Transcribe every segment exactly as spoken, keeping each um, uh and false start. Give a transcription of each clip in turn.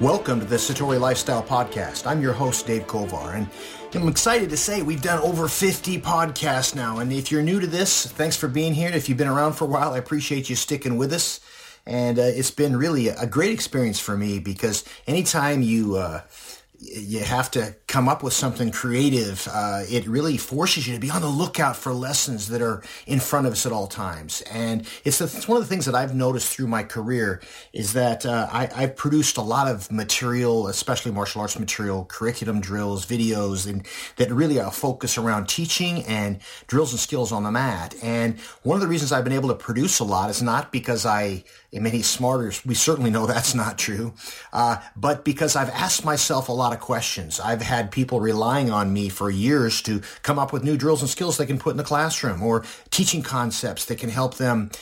Welcome to the Satori Lifestyle Podcast. I'm your host, Dave Kovar, and I'm excited to say we've done over fifty podcasts now. And if you're new to this, thanks for being here. If you've been around for a while, I appreciate you sticking with us. And uh, it's been really a great experience for me because anytime you uh, you have to come up with something creative, uh, it really forces you to be on the lookout for lessons that are in front of us at all times. And it's, it's one of the things that I've noticed through my career is that uh, I, I've produced a lot of material, especially martial arts material, curriculum drills, videos, and that really are focus around teaching and drills and skills on the mat. And one of the reasons I've been able to produce a lot is not because I am any smarter. We certainly know that's not true. Uh, but because I've asked myself a lot of questions. I've had people relying on me for years to come up with new drills and skills they can put in the classroom or teaching concepts that can help them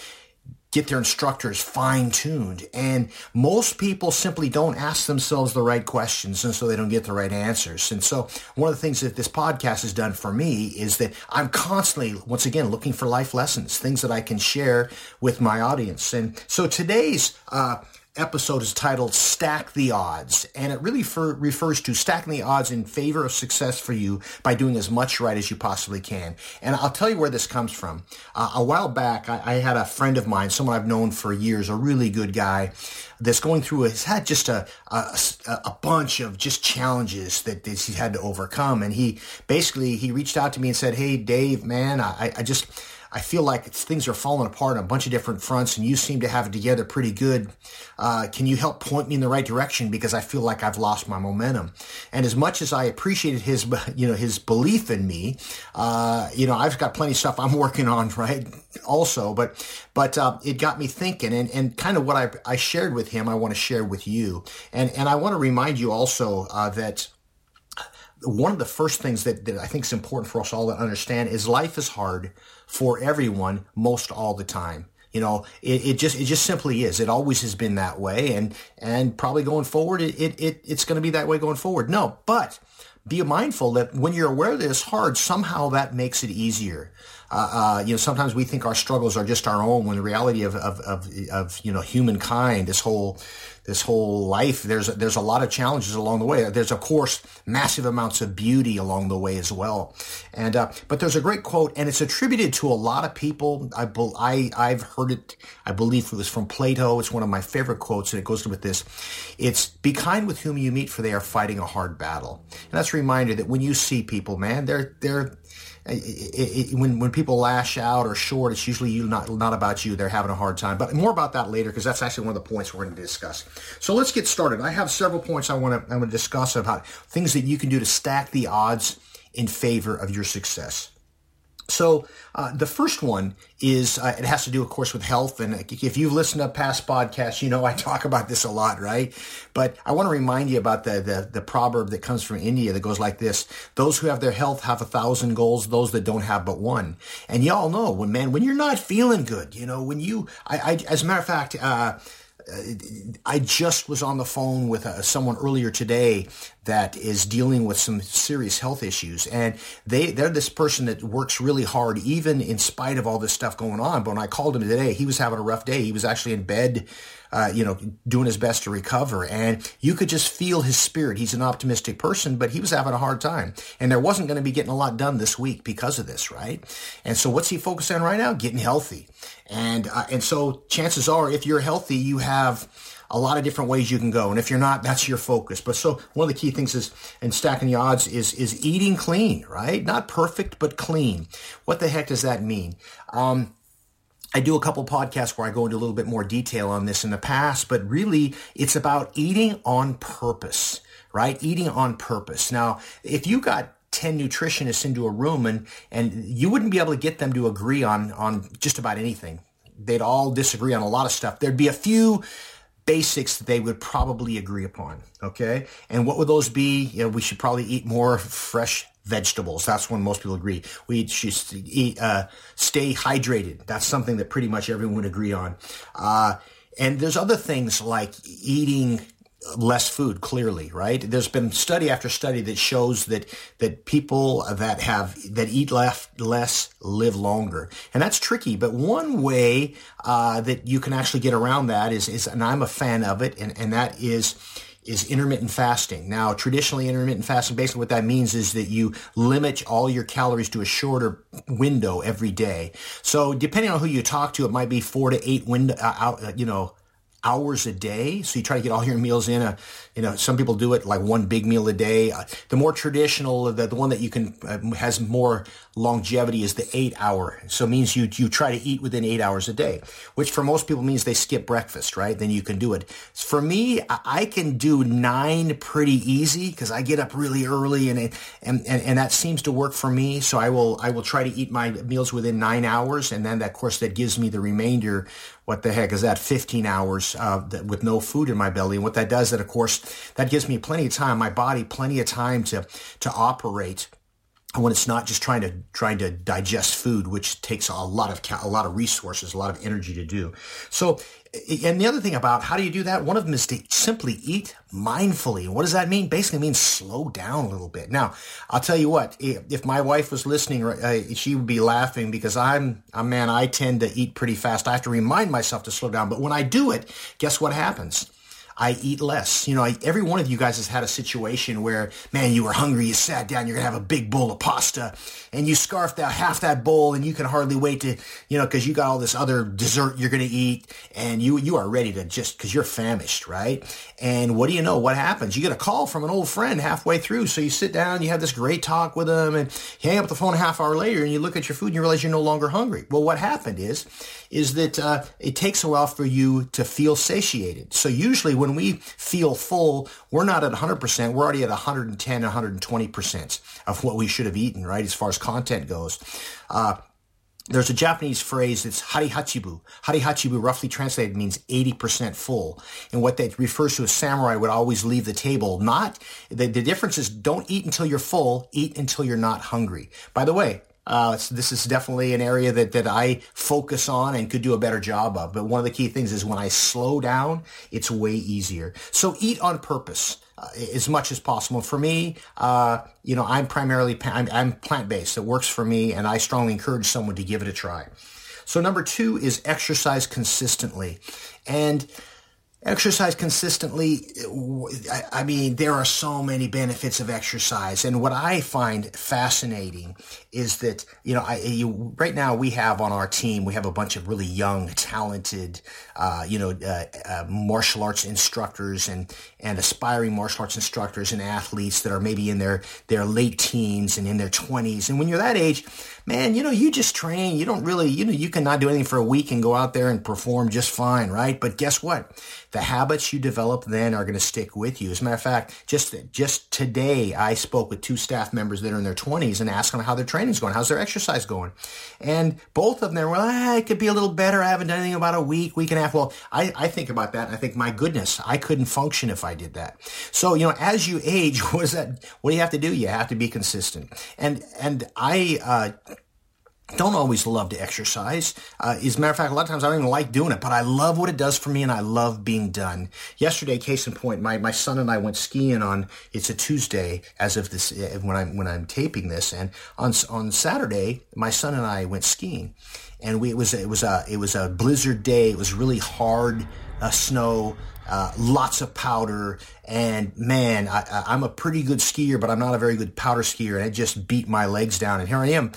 get their instructors fine-tuned. And most people simply don't ask themselves the right questions, and so they don't get the right answers. And so one of the things that this podcast has done for me is that I'm constantly, once again, looking for life lessons, things that I can share with my audience. And so today's uh episode is titled Stack the Odds, and it really for, refers to stacking the odds in favor of success for you by doing as much right as you possibly can. And I'll tell you where this comes from. Uh, a while back, I, I had a friend of mine, someone I've known for years, a really good guy, that's going through, he's had just a, a, a bunch of just challenges that, that he's had to overcome. And he basically, he reached out to me and said, "Hey, Dave, man, I, I just... I feel like it's, things are falling apart on a bunch of different fronts, and you seem to have it together pretty good. Uh, can you help point me in the right direction? Because I feel like I've lost my momentum." And as much as I appreciated his, you know, his belief in me, uh, you know, I've got plenty of stuff I'm working on, right? Also, but but uh, it got me thinking, and, and kind of what I I shared with him, I want to share with you, and and I want to remind you also uh, that. One of the first things that, that I think is important for us all to understand is life is hard for everyone most all the time. You know, it, it just it just simply is. It always has been that way, and and probably going forward, it it, it it's going to be that way going forward. No, but be mindful that when you're aware that it's hard, somehow that makes it easier. Uh, uh, you know, sometimes we think our struggles are just our own, when the reality of of of, of you know humankind, this whole. This whole life, there's there's a lot of challenges along the way. There's, of course, massive amounts of beauty along the way as well. And uh, but there's a great quote, and it's attributed to a lot of people. I, I, I've heard it, I believe it was from Plato. It's one of my favorite quotes, and it goes with this. It's, "Be kind with whom you meet, for they are fighting a hard battle." And that's a reminder that when you see people, man, they're they're It, it, when when people lash out or short, it's usually you, not not about you. They're having a hard time. But more about that later, because that's actually one of the points we're going to discuss. So let's get started. I have several points I want to I want to discuss about things that you can do to stack the odds in favor of your success. So uh, the first one is uh, it has to do, of course, with health. And if you've listened to past podcasts, you know I talk about this a lot, right? But I want to remind you about the, the the proverb that comes from India that goes like this: "Those who have their health have a thousand goals; those that don't have but one." And y'all know when, man, when you're not feeling good, you know, when you, I, I as a matter of fact. Uh, I just was on the phone with uh, someone earlier today that is dealing with some serious health issues, and they, they're this person that works really hard, even in spite of all this stuff going on. But when I called him today, he was having a rough day. He was actually in bed, uh, you know, doing his best to recover, and you could just feel his spirit. He's an optimistic person, but he was having a hard time, and there wasn't going to be getting a lot done this week because of this, right? And so what's he focused on right now? Getting healthy. And uh, and so chances are, if you're healthy, you have a lot of different ways you can go. And if you're not, that's your focus. But so one of the key things is, and stacking the odds is, is eating clean, right? Not perfect, but clean. What the heck does that mean? Um, I do a couple podcasts where I go into a little bit more detail on this in the past, but really it's about eating on purpose, right? Eating on purpose. Now, if you got ten nutritionists into a room, and, and you wouldn't be able to get them to agree on, on just about anything. They'd all disagree on a lot of stuff. There'd be a few basics that they would probably agree upon, okay? And what would those be? You know, we should probably eat more fresh vegetables. That's when most people agree. We should eat, uh, stay hydrated. That's something that pretty much everyone would agree on. Uh, and there's other things like eating less food, clearly, right? There's been study after study that shows that that people that have that eat less live longer, and that's tricky. But one way uh, that you can actually get around that is is, and I'm a fan of it, and and that is is intermittent fasting. Now, traditionally, intermittent fasting, basically what that means is that you limit all your calories to a shorter window every day. So depending on who you talk to, it might be four to eight window, uh, you know, hours a day. So you try to get all your meals in a, you know, some people do it like one big meal a day. The more traditional, the, the one that you can, uh, has more longevity is the eight hour. So it means you, you try to eat within eight hours a day, which for most people means they skip breakfast, right? Then you can do it. For me, I can do nine pretty easy because I get up really early and, and, and, and that seems to work for me. So I will, I will try to eat my meals within nine hours. And then that, of course, that gives me the remainder. What the heck is that? fifteen hours uh, with no food in my belly. And what that does, that of course, that gives me plenty of time, my body plenty of time to to operate when it's not just trying to trying to digest food, which takes a lot of a lot of resources, a lot of energy to do. So, and the other thing about how do you do that? One of them is to simply eat mindfully. What does that mean? Basically, it means slow down a little bit. Now, I'll tell you what. If my wife was listening, uh, she would be laughing because I'm a man. I tend to eat pretty fast. I have to remind myself to slow down. But when I do it, guess what happens? I eat less. You know, I, every one of you guys has had a situation where, man, you were hungry, you sat down, you're going to have a big bowl of pasta, and you scarfed out half that bowl, and you can hardly wait to, you know, because you got all this other dessert you're going to eat, and you you are ready to just, because you're famished, right? And what do you know? What happens? You get a call from an old friend halfway through, so you sit down, you have this great talk with them, and you hang up the phone a half hour later, and you look at your food, and you realize you're no longer hungry. Well, what happened is, is that uh, it takes a while for you to feel satiated. So usually, when we feel full, we're not at one hundred percent. We're already at one hundred ten, one hundred twenty percent of what we should have eaten, right, as far as content goes. Uh, there's a Japanese phrase that's harihachibu. Harihachibu, roughly translated, means eighty percent full. And what that refers to as samurai would always leave the table. Not the, the difference is don't eat until you're full. Eat until you're not hungry. By the way, Uh, so this is definitely an area that, that I focus on and could do a better job of. But one of the key things is when I slow down, it's way easier. So eat on purpose uh, as much as possible. For me, uh, you know, I'm primarily, I'm, I'm plant-based. It works for me, and I strongly encourage someone to give it a try. So number two is exercise consistently. And exercise consistently, I mean, there are so many benefits of exercise. And what I find fascinating is that, you know, I, you, right now we have on our team, we have a bunch of really young, talented, uh, you know, uh, uh, martial arts instructors and, and aspiring martial arts instructors and athletes that are maybe in their, their late teens and in their twenties. And when you're that age, man, you know, you just train. You don't really, you know, you cannot do anything for a week and go out there and perform just fine, right? But guess what? The habits you develop then are going to stick with you. As a matter of fact, just just today, I spoke with two staff members that are in their twenties and asked them how their training's going, how's their exercise going, and both of them were like, ah, "It could be a little better. I haven't done anything about a week, week and a half." Well, I, I think about that, and I think, my goodness, I couldn't function if I did that. So, you know, as you age, what is that? What do you have to do? You have to be consistent, and and I. Uh, don't always love to exercise. Uh, as a matter of fact, a lot of times I don't even like doing it, but I love what it does for me and I love being done. Yesterday, case in point, my, my son and I went skiing on, it's a Tuesday as of this, when I'm, when I'm taping this. And on, on Saturday, my son and I went skiing and we, it was, it was a, it was a blizzard day. It was really hard uh, snow. Uh, lots of powder, and man, I, I, I'm a pretty good skier, but I'm not a very good powder skier, and it just beat my legs down. And here I am,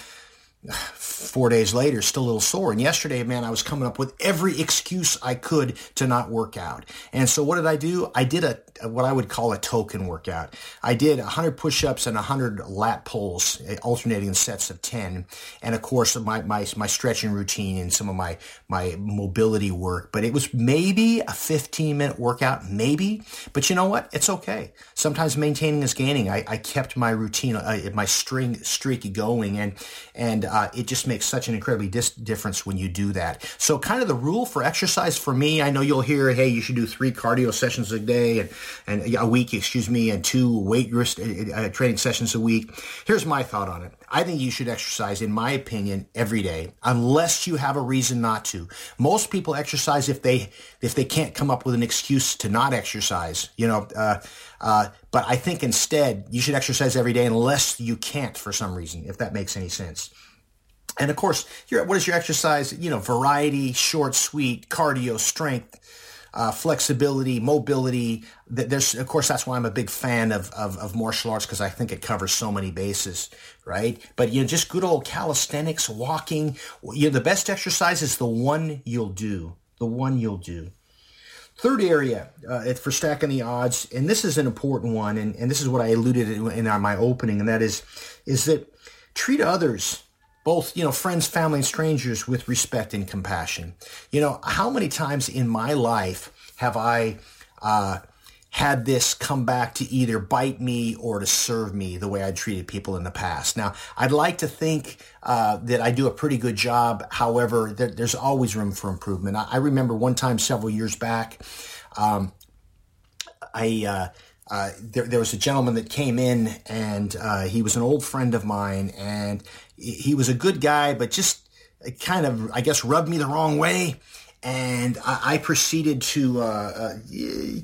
four days later, still a little sore. And yesterday, man, I was coming up with every excuse I could to not work out. And so what did I do? I did a, what I would call a token workout. I did one hundred push-ups and one hundred lat pulls, alternating in sets of ten. And of course, my, my, my stretching routine and some of my, my mobility work. But it was maybe a fifteen minute workout, maybe. But you know what? It's okay. Sometimes maintaining is gaining. I, I kept my routine, I, my string streak going, and, and, Uh, it just makes such an incredibly dis- difference when you do that. So kind of the rule for exercise for me, I know you'll hear, hey, you should do three cardio sessions a day and, and a week, excuse me, and two weight risk, uh, training sessions a week. Here's my thought on it. I think you should exercise, in my opinion, every day, unless you have a reason not to. Most people exercise if they if they can't come up with an excuse to not exercise, you know. Uh, uh, but I think instead you should exercise every day unless you can't for some reason, if that makes any sense. And of course, your, what is your exercise? You know, variety, short, sweet, cardio, strength, uh, flexibility, mobility, there's, of course, that's why I'm a big fan of, of, of martial arts, because I think it covers so many bases, right? But, you know, just good old calisthenics, walking, you know, the best exercise is the one you'll do, the one you'll do. Third area uh, for stacking the odds, and this is an important one, and, and this is what I alluded to in my opening, and that is, is that treat others, both, you know, friends, family, and strangers, with respect and compassion. You know, how many times in my life have I uh, had this come back to either bite me or to serve me, the way I treated people in the past? Now, I'd like to think uh, that I do a pretty good job. However, there, there's always room for improvement. I, I remember one time several years back, um, I uh, uh, there, there was a gentleman that came in, and uh, he was an old friend of mine, and he was a good guy, but just kind of, I guess, rubbed me the wrong way. And I, I proceeded to uh, uh,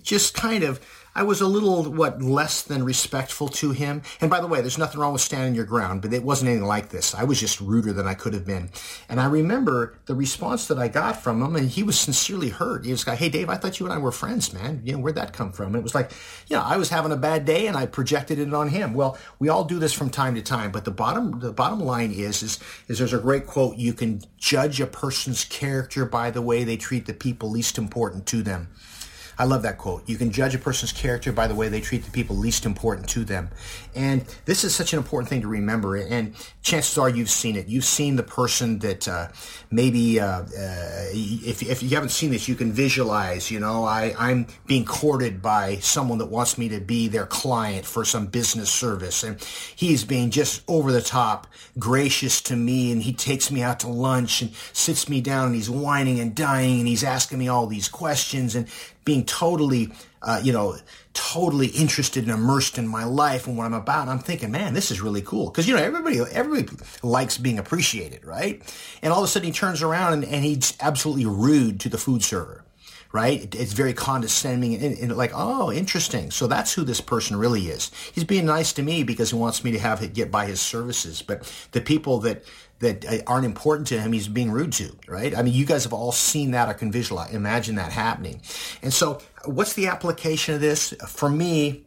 just kind of, I was a little, what, less than respectful to him. And by the way, there's nothing wrong with standing your ground, but it wasn't anything like this. I was just ruder than I could have been. And I remember the response that I got from him, and he was sincerely hurt. He was like, "Hey, Dave, I thought you and I were friends, man. You know, where'd that come from?" And it was like, you know, I was having a bad day, and I projected it on him. Well, we all do this from time to time, but the bottom the bottom line is, is, is there's a great quote: you can judge a person's character by the way they treat the people least important to them. I love that quote. You can judge a person's character by the way they treat the people least important to them. And this is such an important thing to remember. And chances are you've seen it. You've seen the person that uh, maybe uh, uh, if, if you haven't seen this, you can visualize, you know, I, I'm being courted by someone that wants me to be their client for some business service. And he's being just over the top gracious to me. And he takes me out to lunch and sits me down, and he's whining and dining, and he's asking me all these questions and being totally, uh, you know, totally interested and immersed in my life and what I'm about. I'm thinking, man, this is really cool. Because, you know, everybody everybody likes being appreciated, right? And all of a sudden he turns around and, and he's absolutely rude to the food server, right? It, it's very condescending and, and like, oh, interesting. So that's who this person really is. He's being nice to me because he wants me to have it, get by his services. But the people that that aren't important to him, he's being rude to, right? I mean, you guys have all seen that or can visualize, imagine that happening. And so what's the application of this? For me,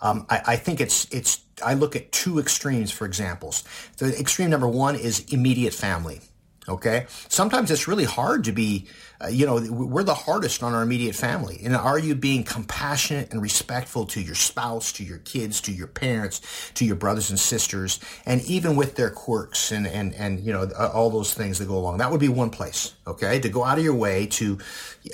um, I, I think it's, it's, I look at two extremes for examples. The extreme number one is immediate family. Okay. Sometimes it's really hard to be, uh, you know, we're the hardest on our immediate family. And are you being compassionate and respectful to your spouse, to your kids, to your parents, to your brothers and sisters, and even with their quirks and, and, and, you know, all those things that go along? That would be one place. Okay. To go out of your way to,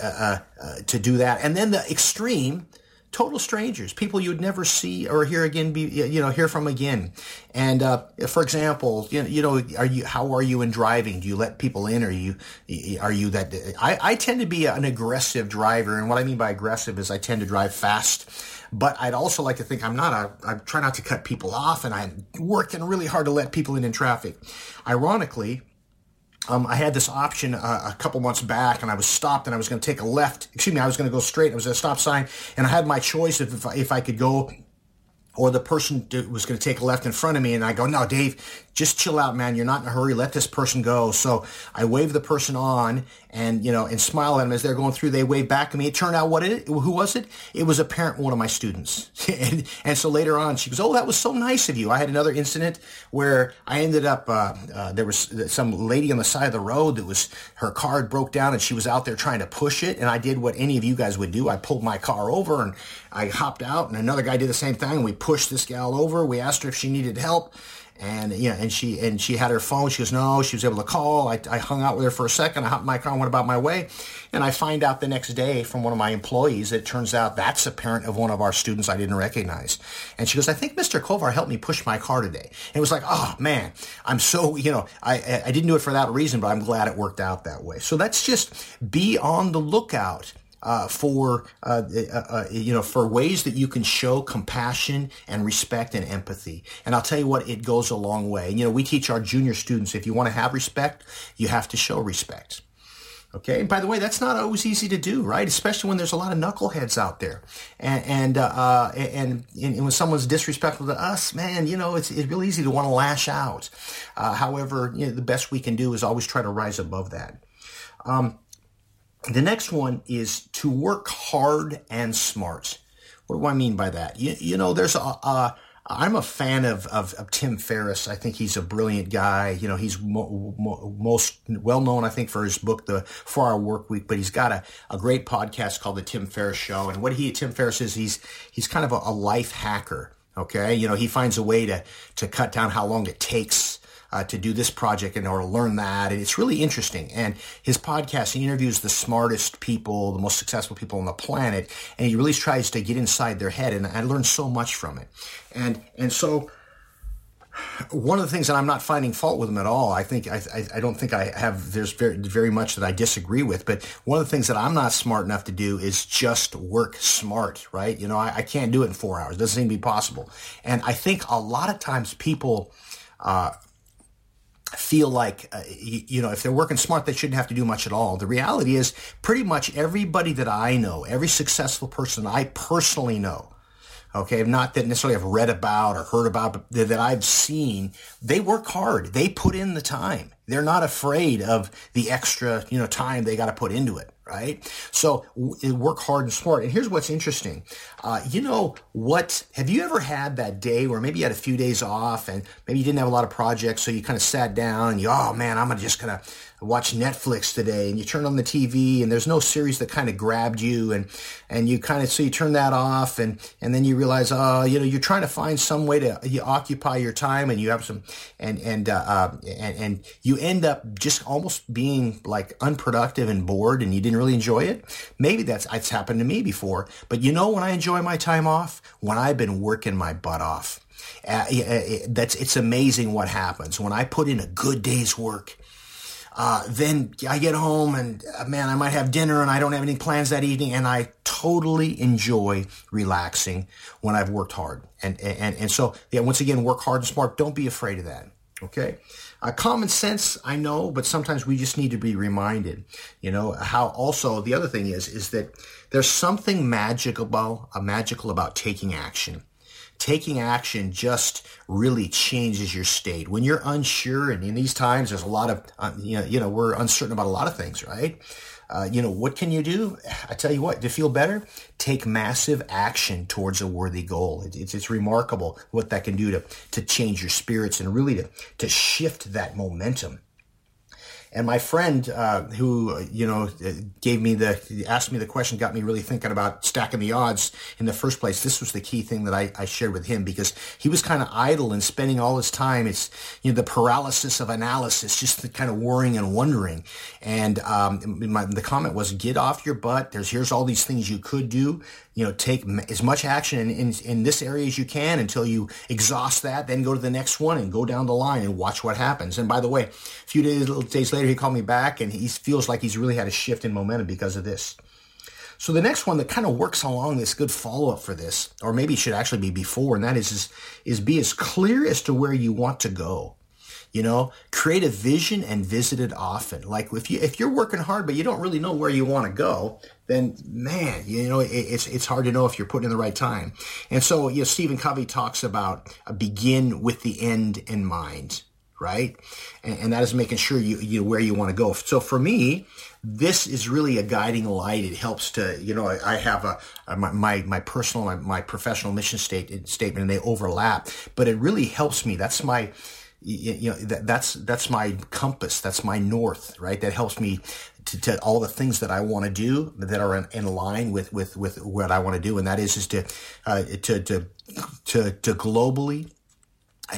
uh, uh, to do that. And then the extreme, total strangers, people you would never see or hear again, be, you know, hear from again. And uh, for example, you know, you know, are you how are you in driving? Do you let people in, or are you are you that? I, I tend to be an aggressive driver, and what I mean by aggressive is I tend to drive fast. But I'd also like to think I'm not. I, I try not to cut people off, and I'm working really hard to let people in in traffic. Ironically, Um, I had this option uh, a couple months back, and I was stopped, and I was going to take a left. Excuse me, I was going to go straight. It was a stop sign, and I had my choice if if I, if I could go, or the person was going to take a left in front of me. And I go, "No, Dave, just chill out, man. You're not in a hurry. Let this person go." So I wave the person on, and you know, and smile at them as they're going through. They wave back at me. It turned out what it who was it? It was a parent, one of my students. and, and so later on, she goes, "Oh, that was so nice of you." I had another incident where I ended up uh, uh, there was some lady on the side of the road that was her car broke down, and she was out there trying to push it. And I did what any of you guys would do. I pulled my car over and I hopped out, and another guy did the same thing. And we pushed this gal over. We asked her if she needed help. And, you know, and she, and she had her phone. She goes, no, she was able to call. I, I hung out with her for a second. I hopped in my car and went about my way. And I find out the next day from one of my employees, it turns out that's a parent of one of our students I didn't recognize. And she goes, I think Mister Kovar helped me push my car today. And it was like, oh man, I'm so, you know, I, I didn't do it for that reason, but I'm glad it worked out that way. So that's just be on the lookout. Uh, for, uh, uh, uh, you know, for ways that you can show compassion and respect and empathy. And I'll tell you what, it goes a long way. You know, we teach our junior students, if you want to have respect, you have to show respect. Okay. And by the way, that's not always easy to do, right? Especially when there's a lot of knuckleheads out there, and and uh, and, and, and when someone's disrespectful to us, man, you know, it's it's really easy to want to lash out. Uh, however, you know, the best we can do is always try to rise above that. Um, The next one is to work hard and smart. What do I mean by that? You, you know, there's a, a I'm a fan of, of, of Tim Ferriss. I think he's a brilliant guy. You know, he's mo- mo- most well-known, I think, for his book, The four hour Workweek, but he's got a, a great podcast called The Tim Ferriss Show. And what he, Tim Ferriss is, he's, he's kind of a, a life hacker, okay? You know, he finds a way to, to cut down how long it takes uh, to do this project and or learn that. And it's really interesting. And his podcast, he interviews the smartest people, the most successful people on the planet, and he really tries to get inside their head. And I learned so much from it. And, and so one of the things that I'm not finding fault with him at all, I think, I, I, I don't think I have, there's very, very much that I disagree with, but one of the things that I'm not smart enough to do is just work smart, right? You know, I, I can't do it in four hours. It doesn't seem to be possible. And I think a lot of times people, uh, feel like, uh, you, you know, if they're working smart, they shouldn't have to do much at all. The reality is pretty much everybody that I know, every successful person I personally know, okay, not that necessarily I've read about or heard about, but that I've seen, they work hard. They put in the time. They're not afraid of the extra, you know, time they got to put into it, right? So w- work hard and smart. And here's what's interesting. Uh, you know what, have you ever had that day where maybe you had a few days off and maybe you didn't have a lot of projects, so you kind of sat down and you, oh man, I'm just going to watch Netflix today, and you turn on the T V and there's no series that kind of grabbed you, and, and you kind of, so you turn that off, and, and then you realize, oh, you know, you're trying to find some way to you occupy your time, and you have some, and, and, uh, uh and, and you end up just almost being like unproductive and bored, and you didn't really enjoy it. Maybe that's, it's happened to me before, but you know, when I enjoy my time off, when I've been working my butt off, uh, it, that's, it's amazing what happens when I put in a good day's work. Uh, then I get home and, uh, man, I might have dinner and I don't have any plans that evening. And I totally enjoy relaxing when I've worked hard. And, and, and so, yeah, once again, work hard and smart. Don't be afraid of that. Okay. Uh, common sense, I know, but sometimes we just need to be reminded, you know, how also the other thing is, is that there's something magical about, uh, magical about taking action. Taking action just really changes your state. When you're unsure, and in these times, there's a lot of, uh, you know, you know, we're uncertain about a lot of things, right? Uh, you know, what can you do? I tell you what, to feel better, take massive action towards a worthy goal. It, it's, it's remarkable what that can do to, to change your spirits and really to, to shift that momentum. And my friend, uh, who, you know, gave me the, asked me the question, got me really thinking about stacking the odds in the first place. This was the key thing that I, I shared with him, because he was kind of idle and spending all his time. It's, you know, the paralysis of analysis, just the kind of worrying and wondering. And, um, my, the comment was, get off your butt. There's, here's all these things you could do. You know, take as much action in, in, in this area as you can until you exhaust that, then go to the next one and go down the line and watch what happens. And by the way, a few days, little days later, he called me back, and he feels like he's really had a shift in momentum because of this. So the next one that kind of works along this, good follow-up for this, or maybe it should actually be before, and that is, is, is be as clear as to where you want to go. You know, create a vision and visit it often. Like if you, if you're working hard, but you don't really know where you want to go, then man, you know, it, it's, it's hard to know if you're putting in the right time. And so, you know, Stephen Covey talks about uh, begin with the end in mind. Right? And, and that is making sure you, you know, where you want to go. So for me, this is really a guiding light. It helps to, you know, I, I have a, a my my personal, my, my professional mission state, statement, and they overlap, but it really helps me. That's my, you know, that, that's that's my compass. That's my north, right? That helps me to, to all the things that I want to do that are in, in line with, with, with what I want to do, and that is is to uh, to to to to globally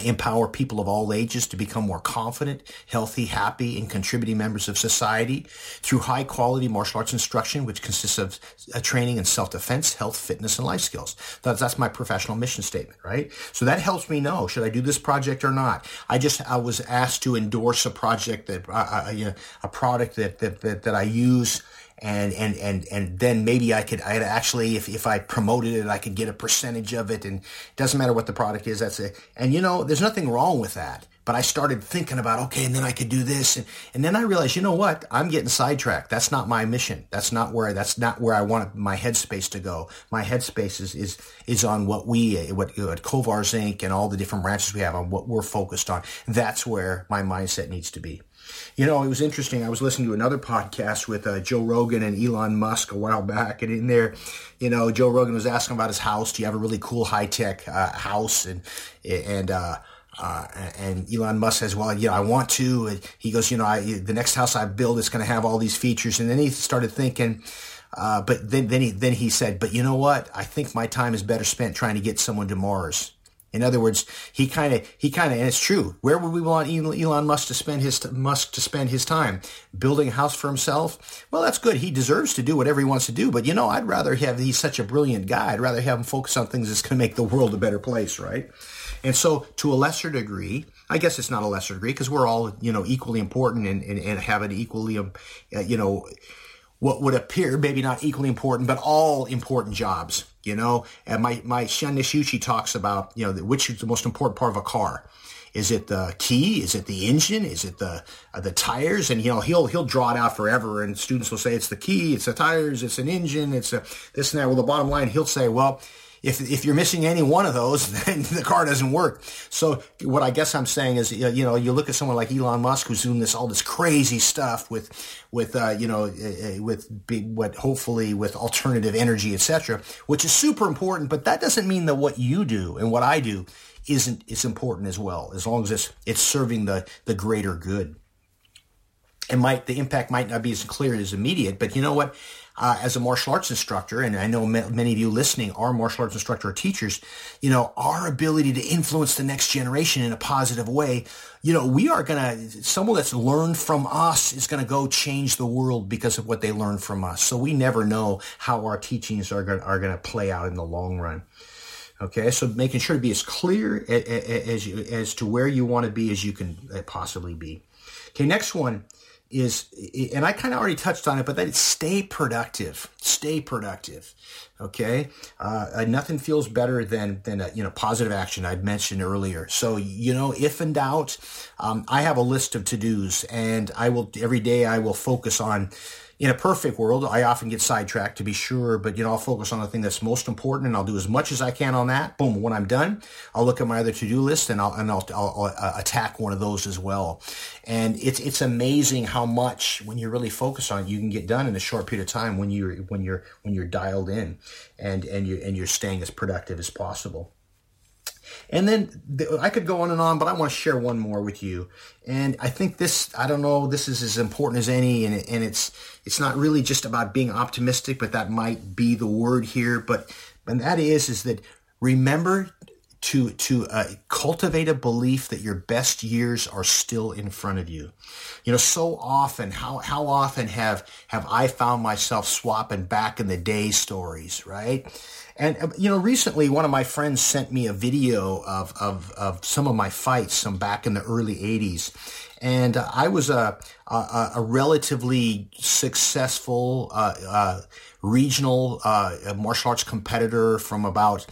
empower people of all ages to become more confident, healthy, happy, and contributing members of society through high-quality martial arts instruction, which consists of training in self-defense, health, fitness, and life skills. That's, that's my professional mission statement, right? So that helps me know, should I do this project or not? I just, I was asked to endorse a project that, uh, a, a product that, that, that, that I use. And, and, and, and then maybe I could, I actually, if, if I promoted it, I could get a percentage of it, and it doesn't matter what the product is. That's it. And you know, there's nothing wrong with that. But I started thinking about, okay, and then I could do this. And, and then I realized, you know what? I'm getting sidetracked. That's not my mission. That's not where, that's not where I want my headspace to go. My headspace is, is, is on what we, what, what Kovar's Incorporated and all the different branches we have, on what we're focused on. That's where my mindset needs to be. You know, it was interesting. I was listening to another podcast with uh, Joe Rogan and Elon Musk a while back. And in there, you know, Joe Rogan was asking about his house. Do you have a really cool high-tech uh, house? And, and, uh, Uh, and Elon Musk says, well, you know, I want to. And he goes, you know, I, the next house I build is going to have all these features. And then he started thinking, uh, but then, then he, then he said, but you know what? I think my time is better spent trying to get someone to Mars. In other words, he kind of, he kind of, and it's true. Where would we want Elon Musk to spend his, Musk to spend his time? Building a house for himself? Well, that's good. He deserves to do whatever he wants to do. But you know, I'd rather have, he's such a brilliant guy. I'd rather have him focus on things that's going to make the world a better place, right? And so to a lesser degree, I guess it's not a lesser degree because we're all, you know, equally important and, and, and have an equally, um, uh, you know, what would appear maybe not equally important, but all important jobs, you know. And my, my Shan Nishuchi talks about, you know, the, which is the most important part of a car. Is it the key? Is it the engine? Is it the uh, the tires? And, you know, he'll he'll draw it out forever. And students will say it's the key, it's the tires, it's an engine, it's a this and that. Well, the bottom line, he'll say, well, If if you're missing any one of those, then the car doesn't work. So what I guess I'm saying is, you know, you look at someone like Elon Musk who's doing this all this crazy stuff with, with uh, you know, with big, what hopefully with alternative energy, et cetera, which is super important. But that doesn't mean that what you do and what I do isn't is important as well, as long as it's it's serving the the greater good. It might the impact might not be as clear and as immediate, but you know what? Uh, as a martial arts instructor, and I know m- many of you listening are martial arts instructor or teachers, you know, our ability to influence the next generation in a positive way, you know, we are going to, someone that's learned from us is going to go change the world because of what they learned from us. So we never know how our teachings are going are going to play out in the long run. Okay, so making sure to be as clear as, as, you, as to where you want to be as you can possibly be. Okay, next one. Is, and I kind of already touched on it, but that is stay productive. Stay productive, okay? Uh, nothing feels better than, than a, you know, positive action I'd mentioned earlier. So, you know, if in doubt, um, I have a list of to-dos, and I will, every day I will focus on, in a perfect world, I often get sidetracked to be sure, but, you know, I'll focus on the thing that's most important, and I'll do as much as I can on that. Boom, when I'm done, I'll look at my other to-do list, and I'll and I'll, I'll, I'll attack one of those as well. And it's it's amazing how much, when you really focus on it, you can get done in a short period of time when you're when you're when you're dialed in, and and you and you're staying as productive as possible. And then the, I could go on and on, but I want to share one more with you. And I think this, I don't know, this is as important as any. And, and it's it's not really just about being optimistic, but that might be the word here. But and that is, is that remember to to uh, cultivate a belief that your best years are still in front of you. You know, so often, how how often have have I found myself swapping back in the day stories, right? And, you know, recently one of my friends sent me a video of, of, of some of my fights, some back in the early eighties. And uh, I was a, a, a relatively successful uh, uh, regional uh, martial arts competitor from about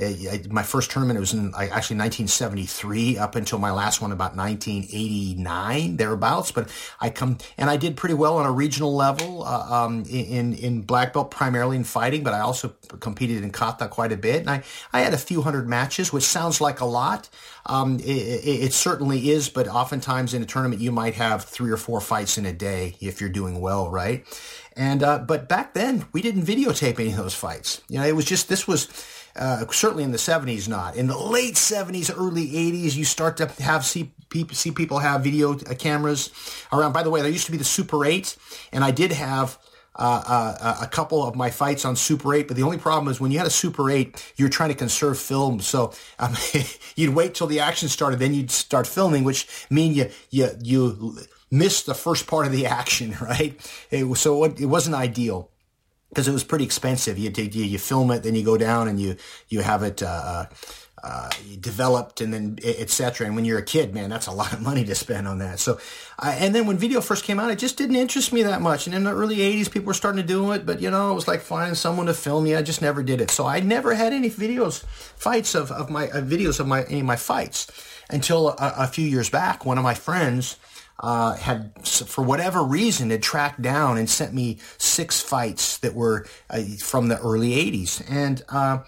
uh, my first tournament. It was in actually nineteen seventy-three up until my last one about nineteen eighty-nine, thereabouts. But I come and I did pretty well on a regional level uh, um, in, in black belt, primarily in fighting, but I also competed in kata quite a bit. And I, I had a few hundred matches, which sounds like a lot. Um, it, it, it certainly is, but oftentimes in a tournament, you might have three or four fights in a day if you're doing well, right? And, uh, but back then we didn't videotape any of those fights. You know, it was just, this was, uh, certainly in the seventies, not in the late seventies, early eighties, you start to have, see people, see people have video cameras around. By the way, there used to be the Super eight, and I did have, Uh, uh, a couple of my fights on Super eight, but the only problem is when you had a Super eight, you're trying to conserve film. So um, you'd wait till the action started, then you'd start filming, which mean you you you missed the first part of the action, right? It was, so it, it wasn't ideal because it was pretty expensive. You you, you film it, then you go down and you you have it. Uh, Uh, developed and then et cetera. And when you're a kid, man, that's a lot of money to spend on that. So, uh, and then when video first came out, it just didn't interest me that much. And in the early eighties, people were starting to do it, but you know, it was like finding someone to film you. I just never did it. So I never had any videos, fights of, of my uh, videos of my, any of my fights. until a, a few years back, one of my friends uh, had, for whatever reason, had tracked down and sent me six fights that were uh, from the early eighties. And, uh,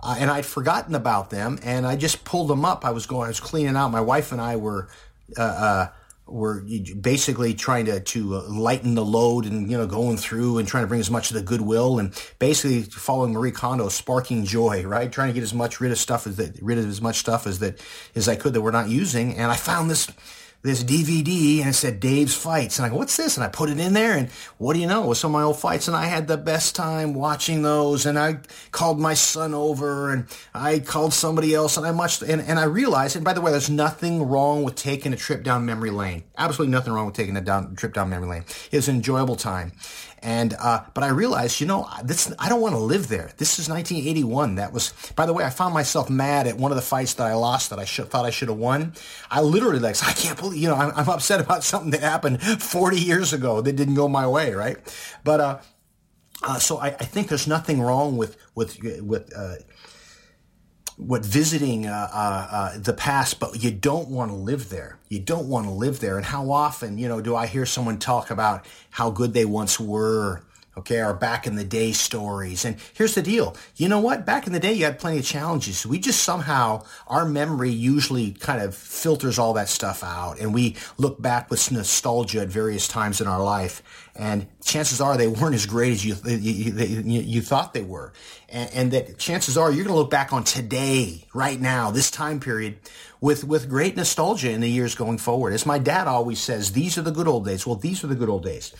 uh, and I'd forgotten about them, and I just pulled them up. I was going, I was cleaning out. My wife and I were, uh, uh, We're basically trying to, to lighten the load and, you know, going through and trying to bring as much of the goodwill and basically following Marie Kondo, sparking joy, right? Trying to get as much rid of stuff as that, rid of as much stuff as that, as I could that we're not using. And I found this, this D V D, and it said Dave's Fights. And I go, what's this? And I put it in there, and what do you know? It was some of my old fights, and I had the best time watching those. And I called my son over, and I called somebody else, and I much, and, and I realized, and by the way, there's nothing wrong with taking a trip down memory lane. Absolutely nothing wrong with taking a down, trip down memory lane. It was an enjoyable time. And, uh, but I realized, you know, this, I don't want to live there. This is nineteen eighty-one. That was, by the way, I found myself mad at one of the fights that I lost that I should, thought I should have won. I literally like, I can't believe, you know, I'm, I'm upset about something that happened forty years ago that didn't go my way. Right. But, uh, uh so I, I think there's nothing wrong with, with, with, uh, What visiting uh, uh, uh, the past, but you don't want to live there. You don't want to live there. And how often, you know, do I hear someone talk about how good they once were? Okay, our back in the day stories. And here's the deal. You know what? Back in the day, you had plenty of challenges. We just somehow, our memory usually kind of filters all that stuff out. And we look back with nostalgia at various times in our life. And chances are they weren't as great as you you, you, you thought they were. And, and that chances are you're going to look back on today, right now, this time period, with, with great nostalgia in the years going forward. As my dad always says, these are the good old days. Well, these are the good old days.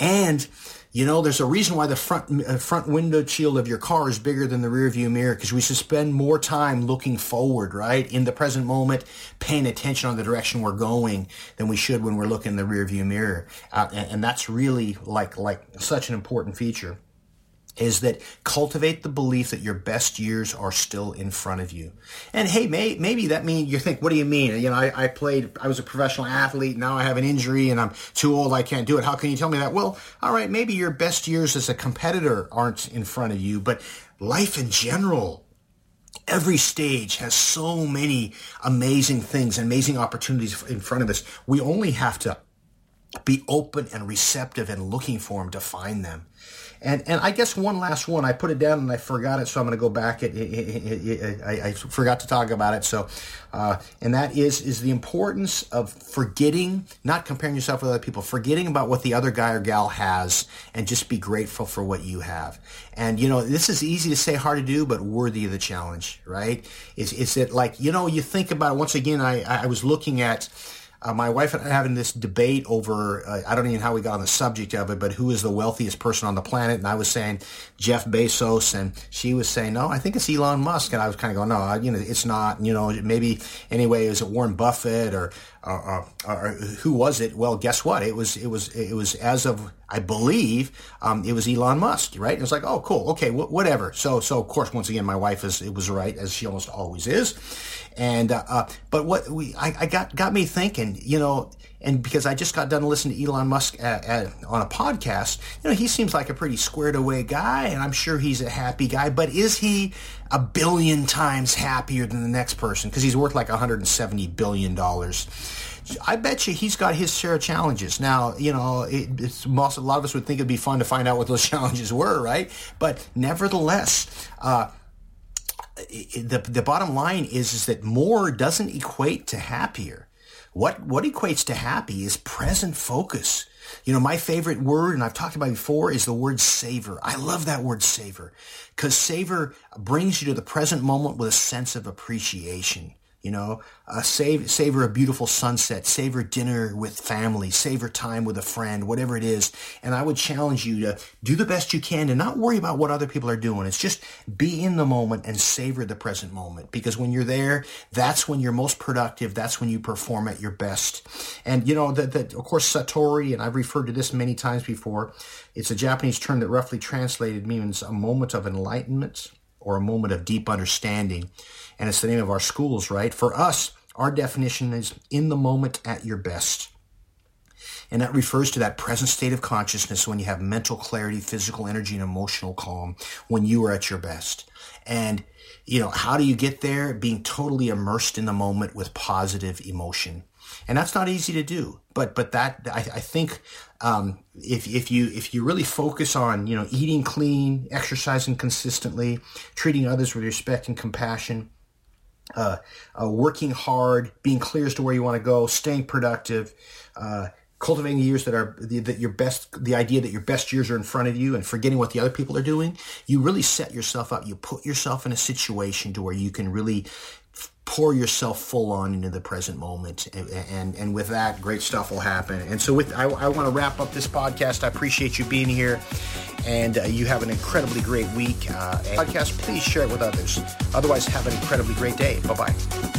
And you know, there's a reason why the front uh, front window shield of your car is bigger than the rearview mirror, because we should spend more time looking forward, right, in the present moment, paying attention on the direction we're going than we should when we're looking in the rearview mirror. Uh, and, and that's really like like such an important feature, is that cultivate the belief that your best years are still in front of you. And hey, may, maybe that means you think, what do you mean? You know, I, I played, I was a professional athlete. Now I have an injury and I'm too old. I can't do it. How can you tell me that? Well, all right, maybe your best years as a competitor aren't in front of you, but life in general, every stage has so many amazing things, amazing opportunities in front of us. We only have to be open and receptive and looking for them to find them. And and I guess one last one, I put it down and I forgot it, so I'm going to go back. It, it, it, it, I, I forgot to talk about it. So, uh, and that is is the importance of forgetting, not comparing yourself with other people, forgetting about what the other guy or gal has, and just be grateful for what you have. And you know, this is easy to say, hard to do, but worthy of the challenge, right? Is is it like, you know, you think about it. Once again, I I was looking at. Uh, my wife and I are having this debate over, uh, I don't even know how we got on the subject of it, but who is the wealthiest person on the planet? And I was saying Jeff Bezos, and she was saying, no, I think it's Elon Musk. And I was kind of going, no, I, you know, it's not, you know, maybe anyway, is it Warren Buffett or, or, or, or who was it? Well, guess what? It was, it was, it was as of, I believe um, it was Elon Musk, right? And it was like, oh, cool, okay, wh- whatever. So, so of course, once again, my wife is it was right, as she almost always is. And uh, uh, but what we I, I got got me thinking, you know, and because I just got done listening to Elon Musk at, at, on a podcast, you know, he seems like a pretty squared away guy, and I'm sure he's a happy guy. But is he a billion times happier than the next person? Because he's worth like one hundred seventy billion dollars. I bet you he's got his share of challenges. Now, you know, it, it's, most, a lot of us would think it'd be fun to find out what those challenges were, right? But nevertheless, uh, the the bottom line is is that more doesn't equate to happier. What what equates to happy is present focus. You know, my favorite word, and I've talked about it before, is the word savor. I love that word savor, because savor brings you to the present moment with a sense of appreciation. You know, uh, save, savor a beautiful sunset, savor dinner with family, savor time with a friend, whatever it is. And I would challenge you to do the best you can to not worry about what other people are doing. It's just be in the moment and savor the present moment, because when you're there, that's when you're most productive. That's when you perform at your best. And, you know, that, that of course, Satori, and I've referred to this many times before, it's a Japanese term that roughly translated means a moment of enlightenment or a moment of deep understanding. And it's the name of our schools, right? For us, our definition is in the moment at your best. And that refers to that present state of consciousness when you have mental clarity, physical energy, and emotional calm, when you are at your best. And, you know, how do you get there? Being totally immersed in the moment with positive emotion. And that's not easy to do. But but that I, I think um, if if you if you really focus on, you know, eating clean, exercising consistently, treating others with respect and compassion, uh, uh, working hard, being clear as to where you want to go, staying productive, uh, cultivating years that are that your best, the idea that your best years are in front of you, and forgetting what the other people are doing, you really set yourself up. You put yourself in a situation to where you can really pour yourself full on into the present moment. And, and, and with that, great stuff will happen. And so with, I, I want to wrap up this podcast. I appreciate you being here, and uh, you have an incredibly great week. Uh, podcast, please share it with others. Otherwise, have an incredibly great day. Bye-bye.